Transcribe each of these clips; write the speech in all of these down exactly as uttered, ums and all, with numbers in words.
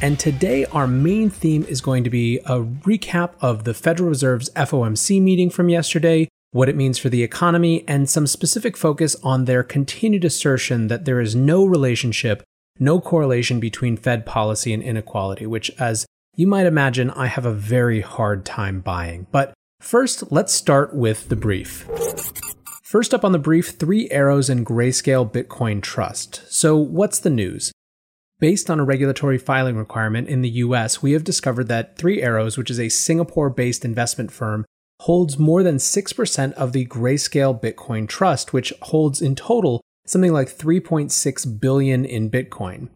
And today, our main theme is going to be a recap of the Federal Reserve's F O M C meeting from yesterday, what it means for the economy, and some specific focus on their continued assertion that there is no relationship, no correlation between Fed policy and inequality, which, as you might imagine, I have a very hard time buying. But first, let's start with the brief. First up on the brief, Three Arrows and Grayscale Bitcoin Trust. So what's the news? Based on a regulatory filing requirement in the U S, we have discovered that Three Arrows, which is a Singapore-based investment firm, holds more than six percent of the Grayscale Bitcoin Trust, which holds in total something like three point six billion dollars in Bitcoin.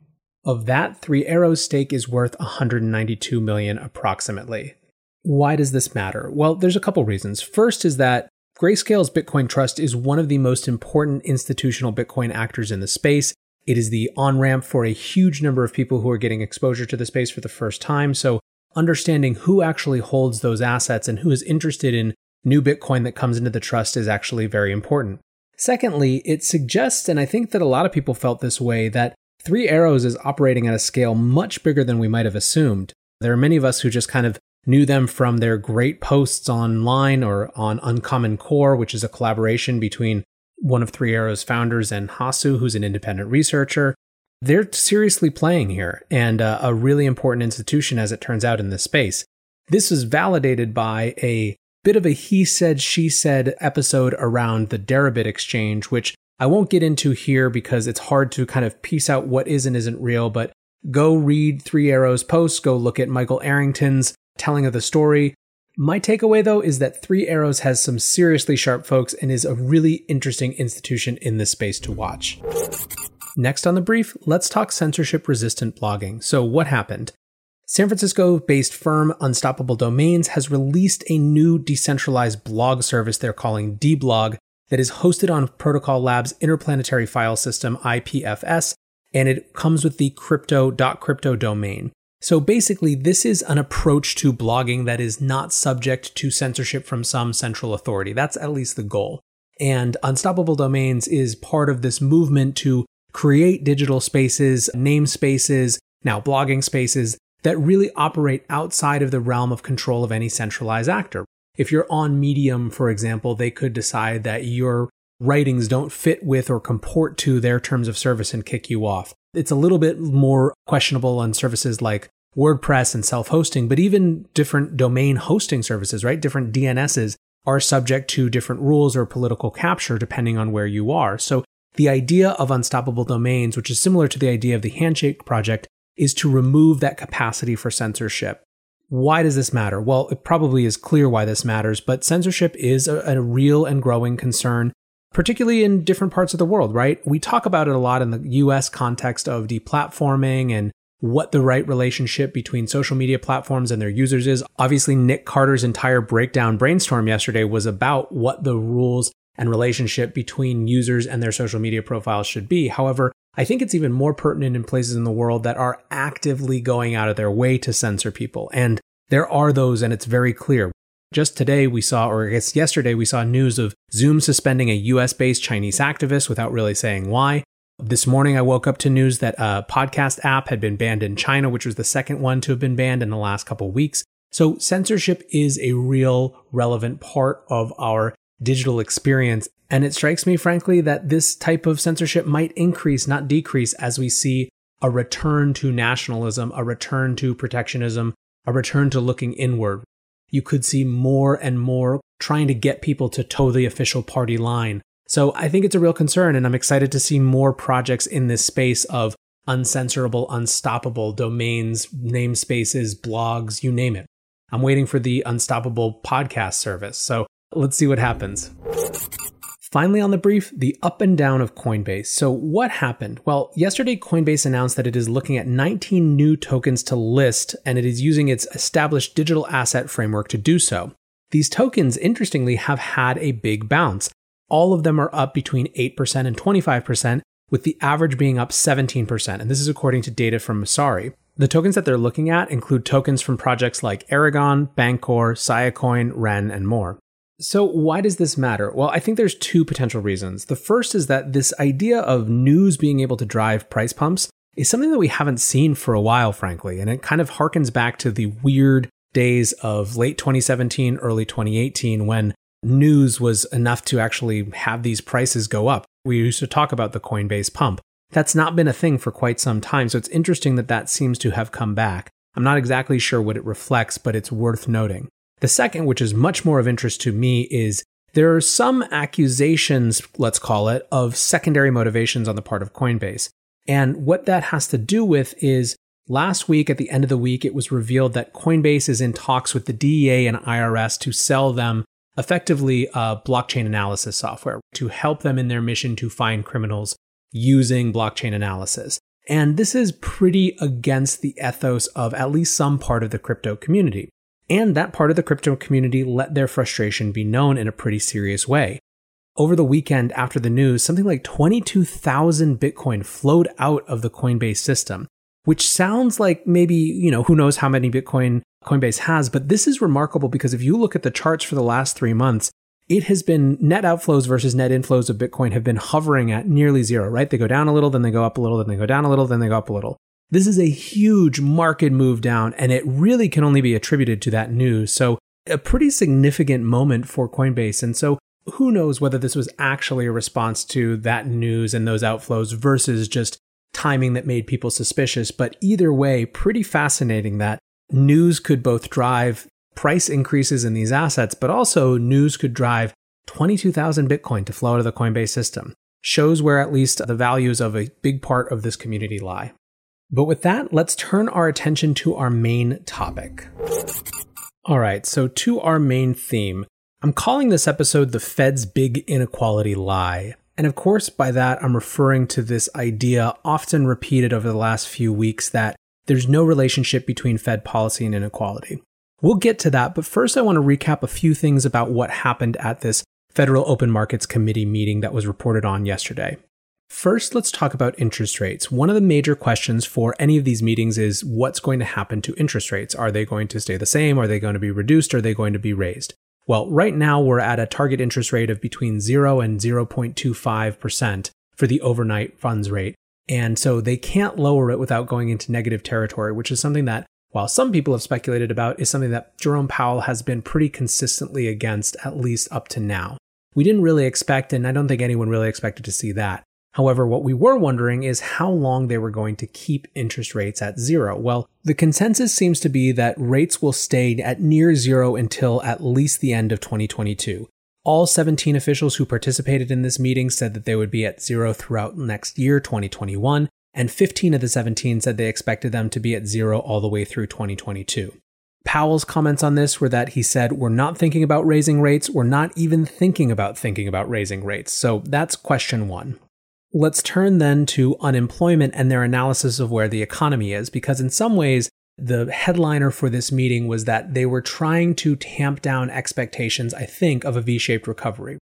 Of that, Three Arrows' stake is worth one hundred ninety-two million dollars approximately. Why does this matter? Well, there's a couple reasons. First is that Grayscale's Bitcoin Trust is one of the most important institutional Bitcoin actors in the space. It is the on-ramp for a huge number of people who are getting exposure to the space for the first time. So understanding who actually holds those assets and who is interested in new Bitcoin that comes into the trust is actually very important. Secondly, it suggests, and I think that a lot of people felt this way, that Three Arrows is operating at a scale much bigger than we might have assumed. There are many of us who just kind of knew them from their great posts online or on Uncommon Core, which is a collaboration between one of Three Arrows' founders and Hasu, who's an independent researcher. They're seriously playing here, and uh, a really important institution, as it turns out, in this space. This was validated by a bit of a he said, she said episode around the Deribit exchange, which I won't get into here because it's hard to kind of piece out what is and isn't real, but go read Three Arrows' posts, go look at Michael Arrington's telling of the story. My takeaway, though, is that Three Arrows has some seriously sharp folks and is a really interesting institution in this space to watch. Next on the brief, let's talk censorship-resistant blogging. So what happened? San Francisco-based firm Unstoppable Domains has released a new decentralized blog service they're calling Dblog that is hosted on Protocol Labs' Interplanetary File System, I P F S, and it comes with the crypto.crypto domain. So basically, this is an approach to blogging that is not subject to censorship from some central authority. That's at least the goal. And Unstoppable Domains is part of this movement to create digital spaces, namespaces, now blogging spaces, that really operate outside of the realm of control of any centralized actor. If you're on Medium, for example, they could decide that your writings don't fit with or comport to their terms of service and kick you off. It's a little bit more questionable on services like WordPress and self-hosting, but even different domain hosting services, right? Different D N S's are subject to different rules or political capture depending on where you are. So the idea of Unstoppable Domains, which is similar to the idea of the Handshake project, is to remove that capacity for censorship. Why does this matter? Well, it probably is clear why this matters, but censorship is a, a real and growing concern, particularly in different parts of the world, right? We talk about it a lot in the U S context of deplatforming and what the right relationship between social media platforms and their users is. Obviously, Nick Carter's entire breakdown brainstorm yesterday was about what the rules and relationship between users and their social media profiles should be. However, I think it's even more pertinent in places in the world that are actively going out of their way to censor people. And there are those, and it's very clear. Just today we saw, or I guess yesterday, we saw news of Zoom suspending a U S-based Chinese activist without really saying why. This morning I woke up to news that a podcast app had been banned in China, which was the second one to have been banned in the last couple of weeks. So censorship is a real relevant part of our digital experience. And it strikes me, frankly, that this type of censorship might increase, not decrease, as we see a return to nationalism, a return to protectionism, a return to looking inward. You could see more and more trying to get people to toe the official party line. So I think it's a real concern, and I'm excited to see more projects in this space of uncensorable, unstoppable domains, namespaces, blogs, you name it. I'm waiting for the Unstoppable podcast service, so let's see what happens. Finally on the brief, the up and down of Coinbase. So what happened? Well, yesterday Coinbase announced that it is looking at nineteen new tokens to list, and it is using its established digital asset framework to do so. These tokens, interestingly, have had a big bounce. All of them are up between eight percent and twenty-five percent, with the average being up seventeen percent. And this is according to data from Messari. The tokens that they're looking at include tokens from projects like Aragon, Bancor, Siacoin, R E N, and more. So why does this matter? Well, I think there's two potential reasons. The first is that this idea of news being able to drive price pumps is something that we haven't seen for a while, frankly. And it kind of harkens back to the weird days of late twenty seventeen, early twenty eighteen, when news was enough to actually have these prices go up. We used to talk about the Coinbase pump. That's not been a thing for quite some time, so it's interesting that that seems to have come back. I'm not exactly sure what it reflects, but it's worth noting. The second, which is much more of interest to me, is there are some accusations, let's call it, of secondary motivations on the part of Coinbase. And what that has to do with is last week, at the end of the week, it was revealed that Coinbase is in talks with the D E A and I R S to sell them effectively uh, blockchain analysis software to help them in their mission to find criminals using blockchain analysis. And this is pretty against the ethos of at least some part of the crypto community. And that part of the crypto community let their frustration be known in a pretty serious way. Over the weekend after the news, something like twenty-two thousand Bitcoin flowed out of the Coinbase system, which sounds like maybe, you know, who knows how many Bitcoin Coinbase has, but this is remarkable because if you look at the charts for the last three months, it has been net outflows versus net inflows of Bitcoin have been hovering at nearly zero, right? They go down a little, then they go up a little, then they go down a little, then they go up a little. This is a huge market move down, and it really can only be attributed to that news. So a pretty significant moment for Coinbase. And so who knows whether this was actually a response to that news and those outflows versus just timing that made people suspicious. But either way, pretty fascinating that news could both drive price increases in these assets, but also news could drive twenty-two thousand Bitcoin to flow out of the Coinbase system. Shows where at least the values of a big part of this community lie. But with that, let's turn our attention to our main topic. All right, so to our main theme. I'm calling this episode The Fed's Big Inequality Lie. And of course, by that, I'm referring to this idea often repeated over the last few weeks that there's no relationship between Fed policy and inequality. We'll get to that, but first I want to recap a few things about what happened at this Federal Open Markets Committee meeting that was reported on yesterday. First, let's talk about interest rates. One of the major questions for any of these meetings is what's going to happen to interest rates? Are they going to stay the same? Are they going to be reduced? Are they going to be raised? Well, right now we're at a target interest rate of between zero and zero point two five percent for the overnight funds rate. And so they can't lower it without going into negative territory, which is something that, while some people have speculated about, is something that Jerome Powell has been pretty consistently against, at least up to now. We didn't really expect, and I don't think anyone really expected to see that. However, what we were wondering is how long they were going to keep interest rates at zero. Well, the consensus seems to be that rates will stay at near zero until at least the end of twenty twenty-two. All seventeen officials who participated in this meeting said that they would be at zero throughout next year, twenty twenty-one, and fifteen of the seventeen said they expected them to be at zero all the way through twenty twenty-two. Powell's comments on this were that he said, we're not thinking about raising rates, we're not even thinking about thinking about raising rates. So that's question one. Let's turn then to unemployment and their analysis of where the economy is, because in some ways, the headliner for this meeting was that they were trying to tamp down expectations, I think, of a V-shaped recovery.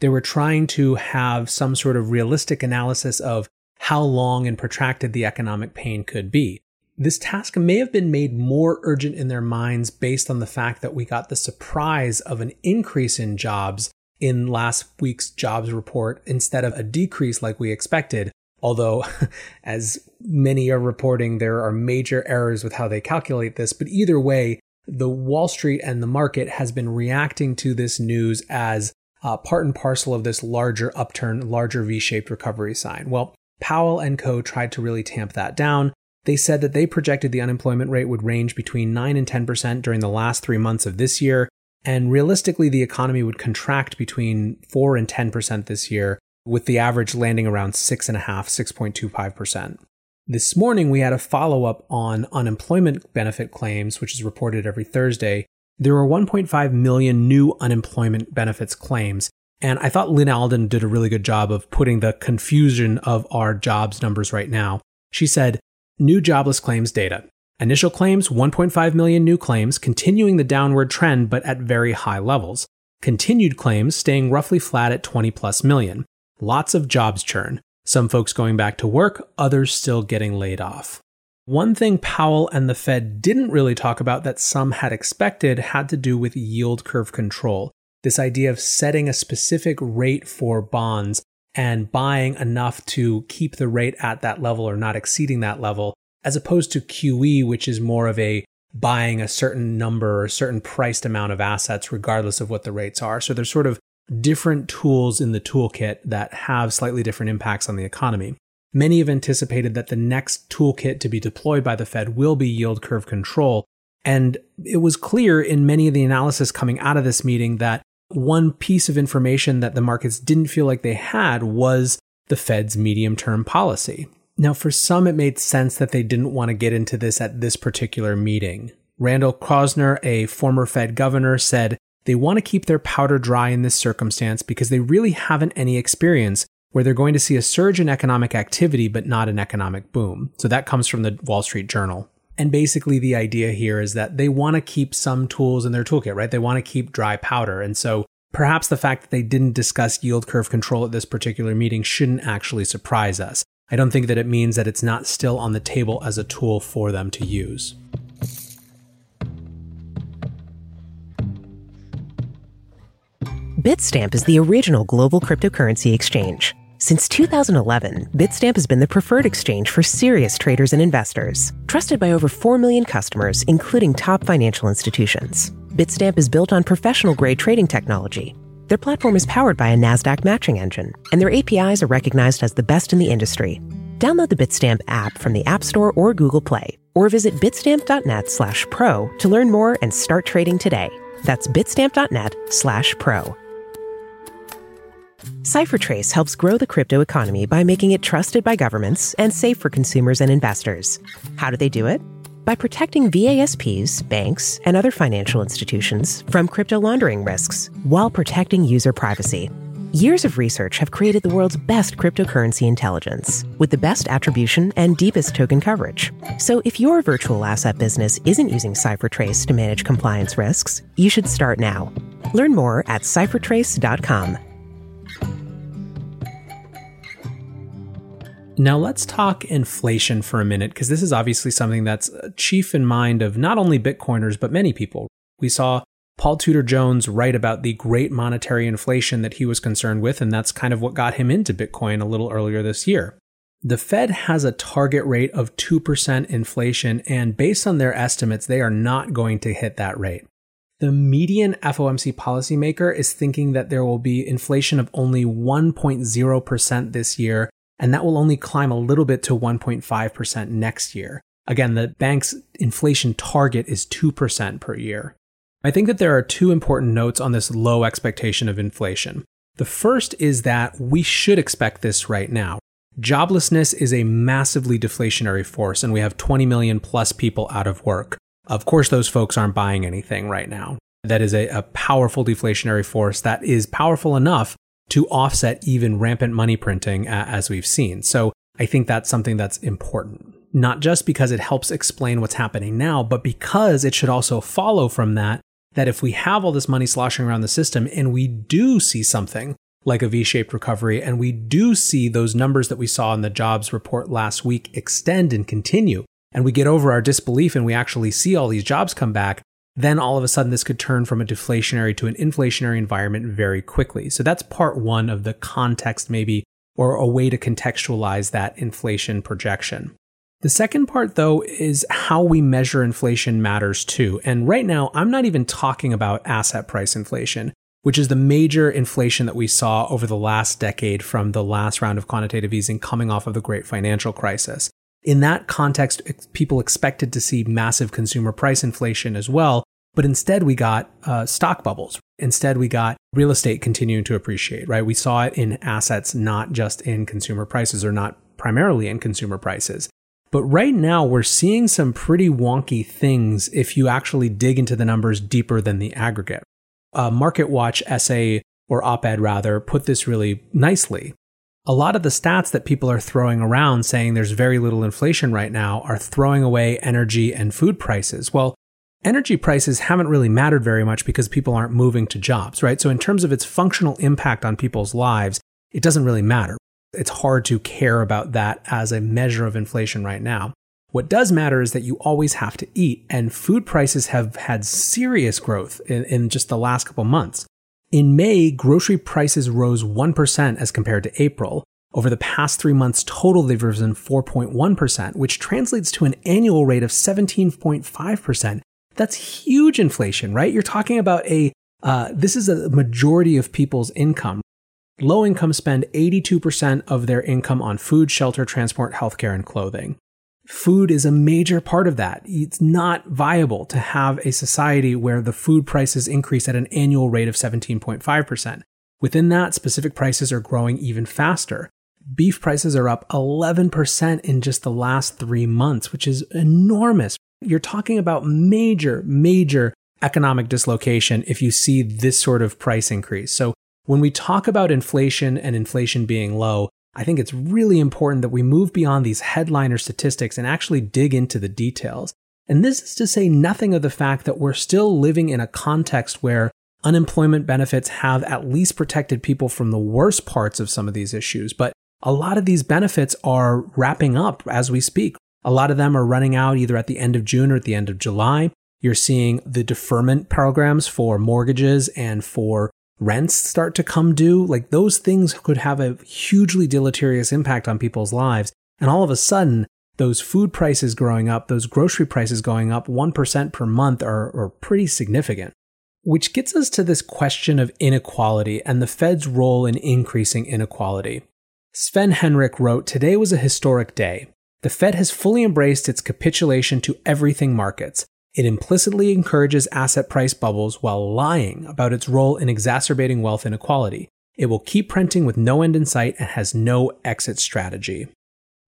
They were trying to have some sort of realistic analysis of how long and protracted the economic pain could be. This task may have been made more urgent in their minds based on the fact that we got the surprise of an increase in jobs in last week's jobs report instead of a decrease like we expected. Although, as many are reporting, there are major errors with how they calculate this. But either way, the Wall Street and the market has been reacting to this news as uh, part and parcel of this larger upturn, larger V-shaped recovery sign. Well, Powell and co tried to really tamp that down. They said that they projected the unemployment rate would range between nine and ten percent during the last three months of this year. And realistically, the economy would contract between four and ten percent this year, with the average landing around six point two five percent. This morning, we had a follow-up on unemployment benefit claims, which is reported every Thursday. There were one point five million new unemployment benefits claims. And I thought Lynn Alden did a really good job of putting the confusion of our jobs numbers right now. She said, new jobless claims data. Initial claims, one point five million new claims, continuing the downward trend, but at very high levels. Continued claims staying roughly flat at twenty plus million. Lots of jobs churn. Some folks going back to work, others still getting laid off. One thing Powell and the Fed didn't really talk about that some had expected had to do with yield curve control. This idea of setting a specific rate for bonds and buying enough to keep the rate at that level or not exceeding that level, as opposed to Q E, which is more of a buying a certain number or a certain priced amount of assets, regardless of what the rates are. So there's sort of different tools in the toolkit that have slightly different impacts on the economy. Many have anticipated that the next toolkit to be deployed by the Fed will be yield curve control. And it was clear in many of the analysis coming out of this meeting that one piece of information that the markets didn't feel like they had was the Fed's medium-term policy. Now, for some, it made sense that they didn't want to get into this at this particular meeting. Randall Kroszner, a former Fed governor, said they want to keep their powder dry in this circumstance because they really haven't any experience where they're going to see a surge in economic activity, but not an economic boom. So that comes from the Wall Street Journal. And basically the idea here is that they want to keep some tools in their toolkit, right? They want to keep dry powder. And so perhaps the fact that they didn't discuss yield curve control at this particular meeting shouldn't actually surprise us. I don't think that it means that it's not still on the table as a tool for them to use. Bitstamp is the original global cryptocurrency exchange. Since two thousand eleven, Bitstamp has been the preferred exchange for serious traders and investors, trusted by over four million customers, including top financial institutions. Bitstamp is built on professional-grade trading technology. Their platform is powered by a NASDAQ matching engine, and their A P Is are recognized as the best in the industry. Download the Bitstamp app from the App Store or Google Play, or visit bitstamp.net slash pro to learn more and start trading today. That's bitstamp.net slash pro. CypherTrace helps grow the crypto economy by making it trusted by governments and safe for consumers and investors. How do they do it? By protecting V A S Ps, banks, and other financial institutions from crypto laundering risks while protecting user privacy. Years of research have created the world's best cryptocurrency intelligence with the best attribution and deepest token coverage. So if your virtual asset business isn't using CypherTrace to manage compliance risks, you should start now. Learn more at cypher trace dot com. Now let's talk inflation for a minute, because this is obviously something that's chief in mind of not only Bitcoiners, but many people. We saw Paul Tudor Jones write about the great monetary inflation that he was concerned with, and that's kind of what got him into Bitcoin a little earlier this year. The Fed has a target rate of two percent inflation, and based on their estimates, they are not going to hit that rate. The median F O M C policymaker is thinking that there will be inflation of only one point zero percent this year, and that will only climb a little bit to one point five percent next year. Again, the bank's inflation target is two percent per year. I think that there are two important notes on this low expectation of inflation. The first is that we should expect this right now. Joblessness is a massively deflationary force, and we have twenty million plus people out of work. Of course, those folks aren't buying anything right now. That is a, a powerful deflationary force that is powerful enough to offset even rampant money printing, uh, as we've seen. So I think that's something that's important, not just because it helps explain what's happening now, but because it should also follow from that, that if we have all this money sloshing around the system and we do see something like a V-shaped recovery. And we do see those numbers that we saw in the jobs report last week extend and continue. And we get over our disbelief and we actually see all these jobs come back. Then all of a sudden, this could turn from a deflationary to an inflationary environment very quickly. So that's part one of the context, maybe, or a way to contextualize that inflation projection. The second part, though, is how we measure inflation matters too. And right now, I'm not even talking about asset price inflation, which is the major inflation that we saw over the last decade from the last round of quantitative easing coming off of the great financial crisis. In that context, people expected to see massive consumer price inflation as well, but instead we got uh, stock bubbles. Instead, we got real estate continuing to appreciate, right? We saw it in assets, not just in consumer prices, or not primarily in consumer prices. But right now, we're seeing some pretty wonky things if you actually dig into the numbers deeper than the aggregate. A MarketWatch essay, or op-ed rather, put this really nicely. A lot of the stats that people are throwing around saying there's very little inflation right now are throwing away energy and food prices. Well, energy prices haven't really mattered very much because people aren't moving to jobs, right? So in terms of its functional impact on people's lives, it doesn't really matter. It's hard to care about that as a measure of inflation right now. What does matter is that you always have to eat, and food prices have had serious growth in, in just the last couple months. In May, grocery prices rose one percent as compared to April. Over the past three months total, they've risen four point one percent, which translates to an annual rate of seventeen point five percent. That's huge inflation, right? You're talking about a, uh, this is a majority of people's income. Low income spend eighty-two percent of their income on food, shelter, transport, healthcare, and clothing. Food is a major part of that. It's not viable to have a society where the food prices increase at an annual rate of seventeen point five percent. Within that, specific prices are growing even faster. Beef prices are up eleven percent in just the last three months, which is enormous. You're talking about major, major economic dislocation if you see this sort of price increase. So when we talk about inflation and inflation being low, I think it's really important that we move beyond these headliner statistics and actually dig into the details. And this is to say nothing of the fact that we're still living in a context where unemployment benefits have at least protected people from the worst parts of some of these issues. But a lot of these benefits are wrapping up as we speak. A lot of them are running out either at the end of June or at the end of July. You're seeing the deferment programs for mortgages and for rents start to come due. Like, those things could have a hugely deleterious impact on people's lives. And all of a sudden, those food prices growing up, those grocery prices going up one percent per month are, are pretty significant. Which gets us to this question of inequality and the Fed's role in increasing inequality. Sven Henrik wrote, "Today was a historic day. The Fed has fully embraced its capitulation to everything markets. It implicitly encourages asset price bubbles while lying about its role in exacerbating wealth inequality. It will keep printing with no end in sight and has no exit strategy."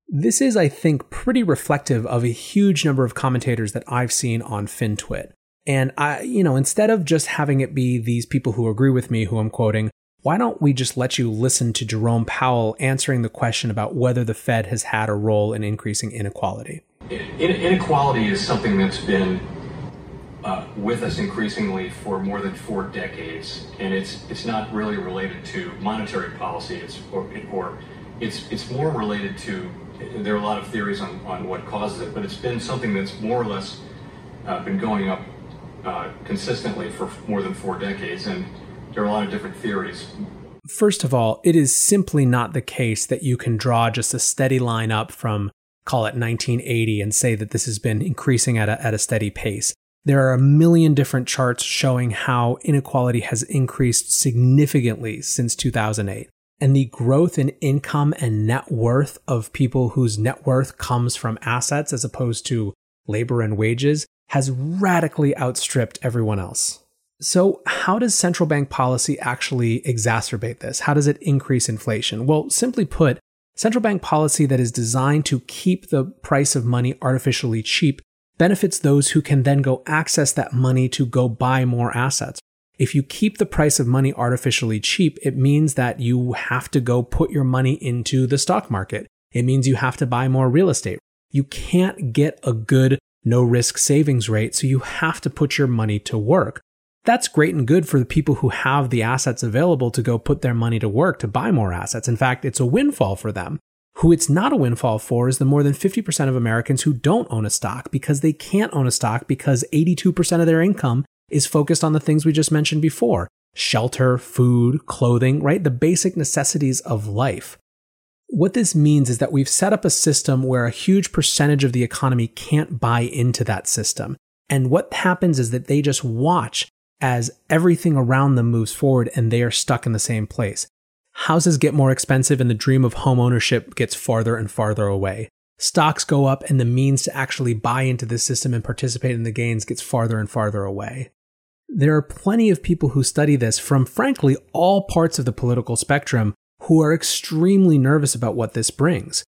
This is, I think, pretty reflective of a huge number of commentators that I've seen on FinTwit. And I, you know, instead of just having it be these people who agree with me who I'm quoting, why don't we just let you listen to Jerome Powell answering the question about whether the Fed has had a role in increasing inequality? Inequality is something that's been Uh, with us increasingly for more than four decades, and it's it's not really related to monetary policy. It's or, or it's it's more related to. There are a lot of theories on, on what causes it, but it's been something that's more or less uh, been going up uh, consistently for more than four decades, and there are a lot of different theories. First of all, it is simply not the case that you can draw just a steady line up from, call it nineteen eighty, and say that this has been increasing at a at a steady pace. There are a million different charts showing how inequality has increased significantly since two thousand eight. And the growth in income and net worth of people whose net worth comes from assets as opposed to labor and wages has radically outstripped everyone else. So how does central bank policy actually exacerbate this? How does it increase inflation? Well, simply put, central bank policy that is designed to keep the price of money artificially cheap benefits those who can then go access that money to go buy more assets. If you keep the price of money artificially cheap, it means that you have to go put your money into the stock market. It means you have to buy more real estate. You can't get a good no-risk savings rate, so you have to put your money to work. that's great and good for the people who have the assets available to go put their money to work to buy more assets. In fact, it's a windfall for them. Who it's not a windfall for is the more than fifty percent of Americans who don't own a stock, because they can't own a stock because eighty-two percent of their income is focused on the things we just mentioned before: shelter, food, clothing, right? The basic necessities of life. What this means is that we've set up a system where a huge percentage of the economy can't buy into that system. And what happens is that they just watch as everything around them moves forward and they are stuck in the same place. Houses get more expensive and the dream of home ownership gets farther and farther away. Stocks go up and the means to actually buy into this system and participate in the gains gets farther and farther away. There are plenty of people who study this from, frankly, all parts of the political spectrum who are extremely nervous about what this brings.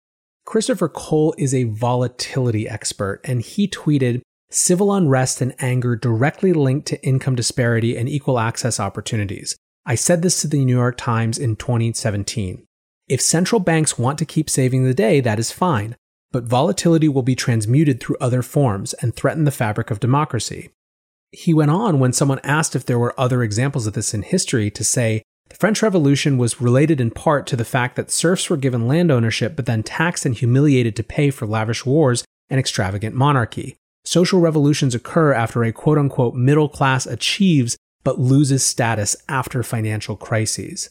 Christopher Cole is a volatility expert, and he tweeted, "Civil unrest and anger directly linked to income disparity and equal access opportunities. I said this to the New York Times in twenty seventeen. If central banks want to keep saving the day, that is fine, but volatility will be transmuted through other forms and threaten the fabric of democracy." He went on, when someone asked if there were other examples of this in history, to say, "The French Revolution was related in part to the fact that serfs were given land ownership but then taxed and humiliated to pay for lavish wars and extravagant monarchy. Social revolutions occur after a quote-unquote middle class achieves but loses status after financial crises."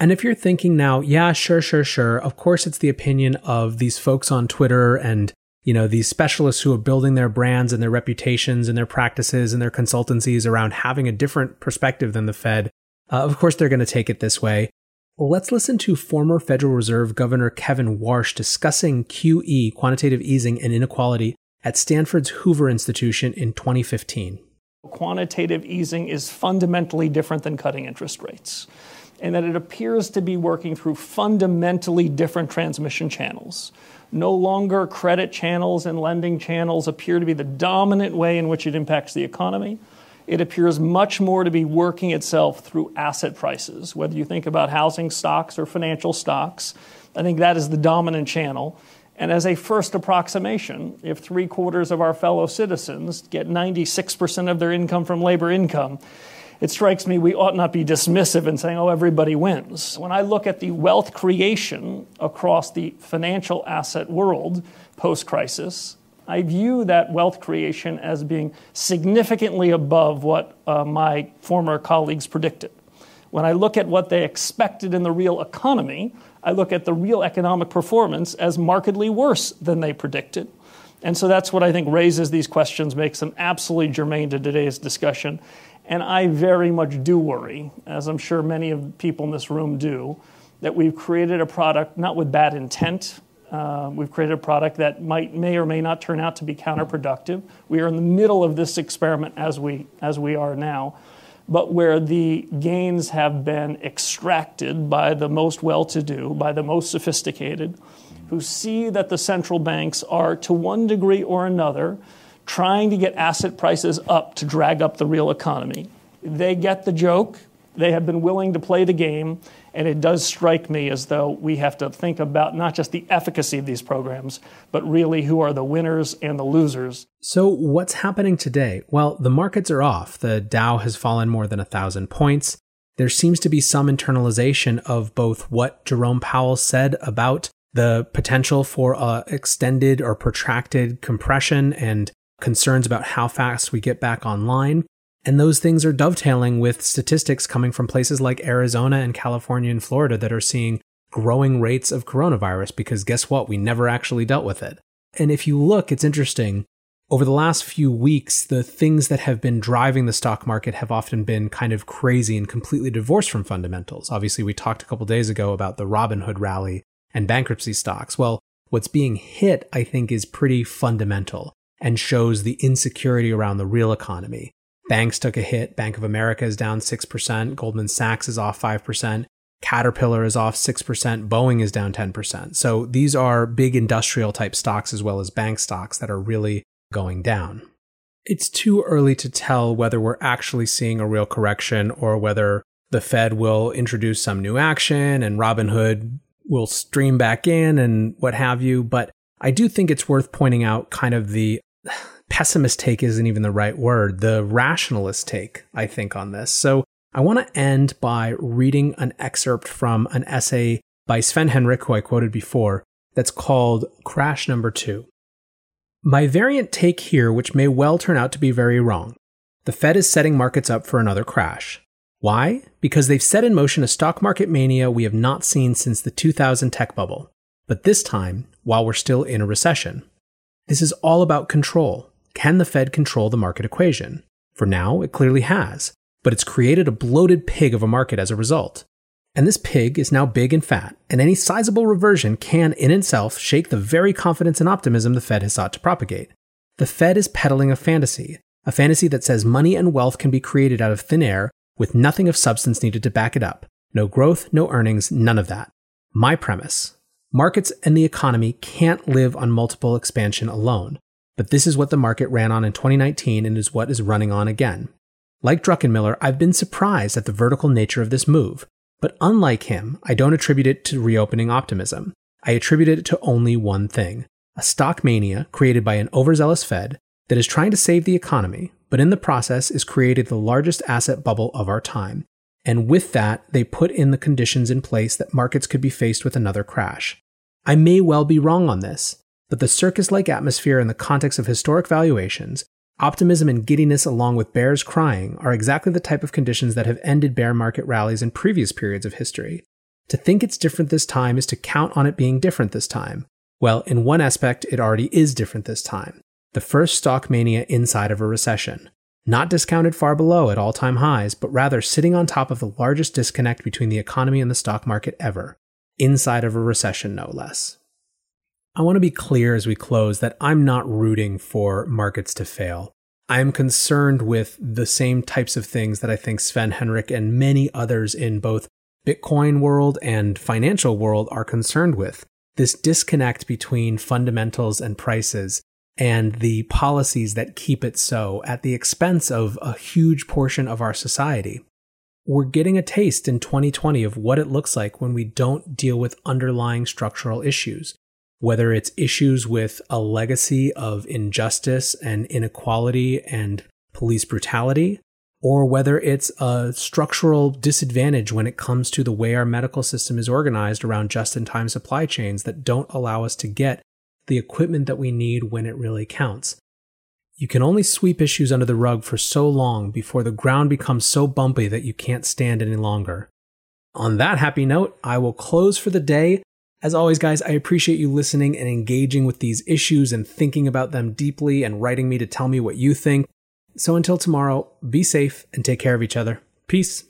And if you're thinking now, yeah, sure, sure, sure, of course it's the opinion of these folks on Twitter and, you know, these specialists who are building their brands and their reputations and their practices and their consultancies around having a different perspective than the Fed, Uh, of course, they're going to take it this way. Well, let's listen to former Federal Reserve Governor Kevin Warsh discussing Q E, quantitative easing, and inequality at Stanford's Hoover Institution in twenty fifteen. Quantitative easing is fundamentally different than cutting interest rates, and that it appears to be working through fundamentally different transmission channels. No longer credit channels and lending channels appear to be the dominant way in which it impacts the economy. It appears much more to be working itself through asset prices, whether you think about housing stocks or financial stocks. I think that is the dominant channel. And as a first approximation, if three quarters of our fellow citizens get ninety-six percent of their income from labor income, it strikes me we ought not be dismissive in saying, oh, everybody wins. When I look at the wealth creation across the financial asset world post-crisis, I view that wealth creation as being significantly above what uh, my former colleagues predicted. When I look at what they expected in the real economy, I look at the real economic performance as markedly worse than they predicted. And so that's what I think raises these questions, makes them absolutely germane to today's discussion. And I very much do worry, as I'm sure many of the people in this room do, that we've created a product not with bad intent. Uh, we've created a product that might, may or may not turn out to be counterproductive. We are in the middle of this experiment as we, as we are now, but where the gains have been extracted by the most well-to-do, by the most sophisticated, who see that the central banks are, to one degree or another, trying to get asset prices up to drag up the real economy. They get the joke. They have been willing to play the game, and it does strike me as though we have to think about not just the efficacy of these programs, but really who are the winners and the losers. So what's happening today? Well, the markets are off. The Dow has fallen more than one thousand points. There seems to be some internalization of both what Jerome Powell said about the potential for uh, extended or protracted compression and concerns about how fast we get back online. And those things are dovetailing with statistics coming from places like Arizona and California and Florida that are seeing growing rates of coronavirus, because guess what? We never actually dealt with it. And if you look, it's interesting. Over the last few weeks, the things that have been driving the stock market have often been kind of crazy and completely divorced from fundamentals. Obviously, we talked a couple days ago about the Robinhood rally and bankruptcy stocks. Well, what's being hit, I think, is pretty fundamental and shows the insecurity around the real economy. Banks took a hit. Bank of America is down six percent. Goldman Sachs is off five percent. Caterpillar is off six percent. Boeing is down ten percent. So these are big industrial type stocks as well as bank stocks that are really going down. It's too early to tell whether we're actually seeing a real correction or whether the Fed will introduce some new action and Robinhood will stream back in and what have you. But I do think it's worth pointing out kind of the pessimist take isn't even the right word, the rationalist take, I think, on this. So I want to end by reading an excerpt from an essay by Sven Henrik, who I quoted before, that's called Crash Number Two. My variant take here, which may well turn out to be very wrong. The Fed is setting markets up for another crash. Why? Because they've set in motion a stock market mania we have not seen since the two thousand tech bubble, but this time, while we're still in a recession. This is all about control. Can the Fed control the market equation? For now, it clearly has, but it's created a bloated pig of a market as a result. And this pig is now big and fat, and any sizable reversion can, in itself, shake the very confidence and optimism the Fed has sought to propagate. The Fed is peddling a fantasy, a fantasy that says money and wealth can be created out of thin air with nothing of substance needed to back it up. No growth, no earnings, none of that. My premise: markets and the economy can't live on multiple expansion alone, but this is what the market ran on in twenty nineteen and is what is running on again. Like Druckenmiller, I've been surprised at the vertical nature of this move. But unlike him, I don't attribute it to reopening optimism. I attribute it to only one thing, a stock mania created by an overzealous Fed that is trying to save the economy, but in the process has created the largest asset bubble of our time. And with that, they put in the conditions in place that markets could be faced with another crash. I may well be wrong on this, but the circus-like atmosphere in the context of historic valuations, optimism and giddiness along with bears crying are exactly the type of conditions that have ended bear market rallies in previous periods of history. To think it's different this time is to count on it being different this time. Well, in one aspect, it already is different this time. The first stock mania inside of a recession. Not discounted far below at all-time highs, but rather sitting on top of the largest disconnect between the economy and the stock market ever. Inside of a recession, no less. I want to be clear as we close that I'm not rooting for markets to fail. I am concerned with the same types of things that I think Sven Henrik and many others in both Bitcoin world and financial world are concerned with. This disconnect between fundamentals and prices and the policies that keep it so at the expense of a huge portion of our society. We're getting a taste in twenty twenty of what it looks like when we don't deal with underlying structural issues. Whether it's issues with a legacy of injustice and inequality and police brutality, or whether it's a structural disadvantage when it comes to the way our medical system is organized around just-in-time supply chains that don't allow us to get the equipment that we need when it really counts. You can only sweep issues under the rug for so long before the ground becomes so bumpy that you can't stand any longer. On that happy note, I will close for the day. As always, guys, I appreciate you listening and engaging with these issues and thinking about them deeply and writing me to tell me what you think. So until tomorrow, be safe and take care of each other. Peace.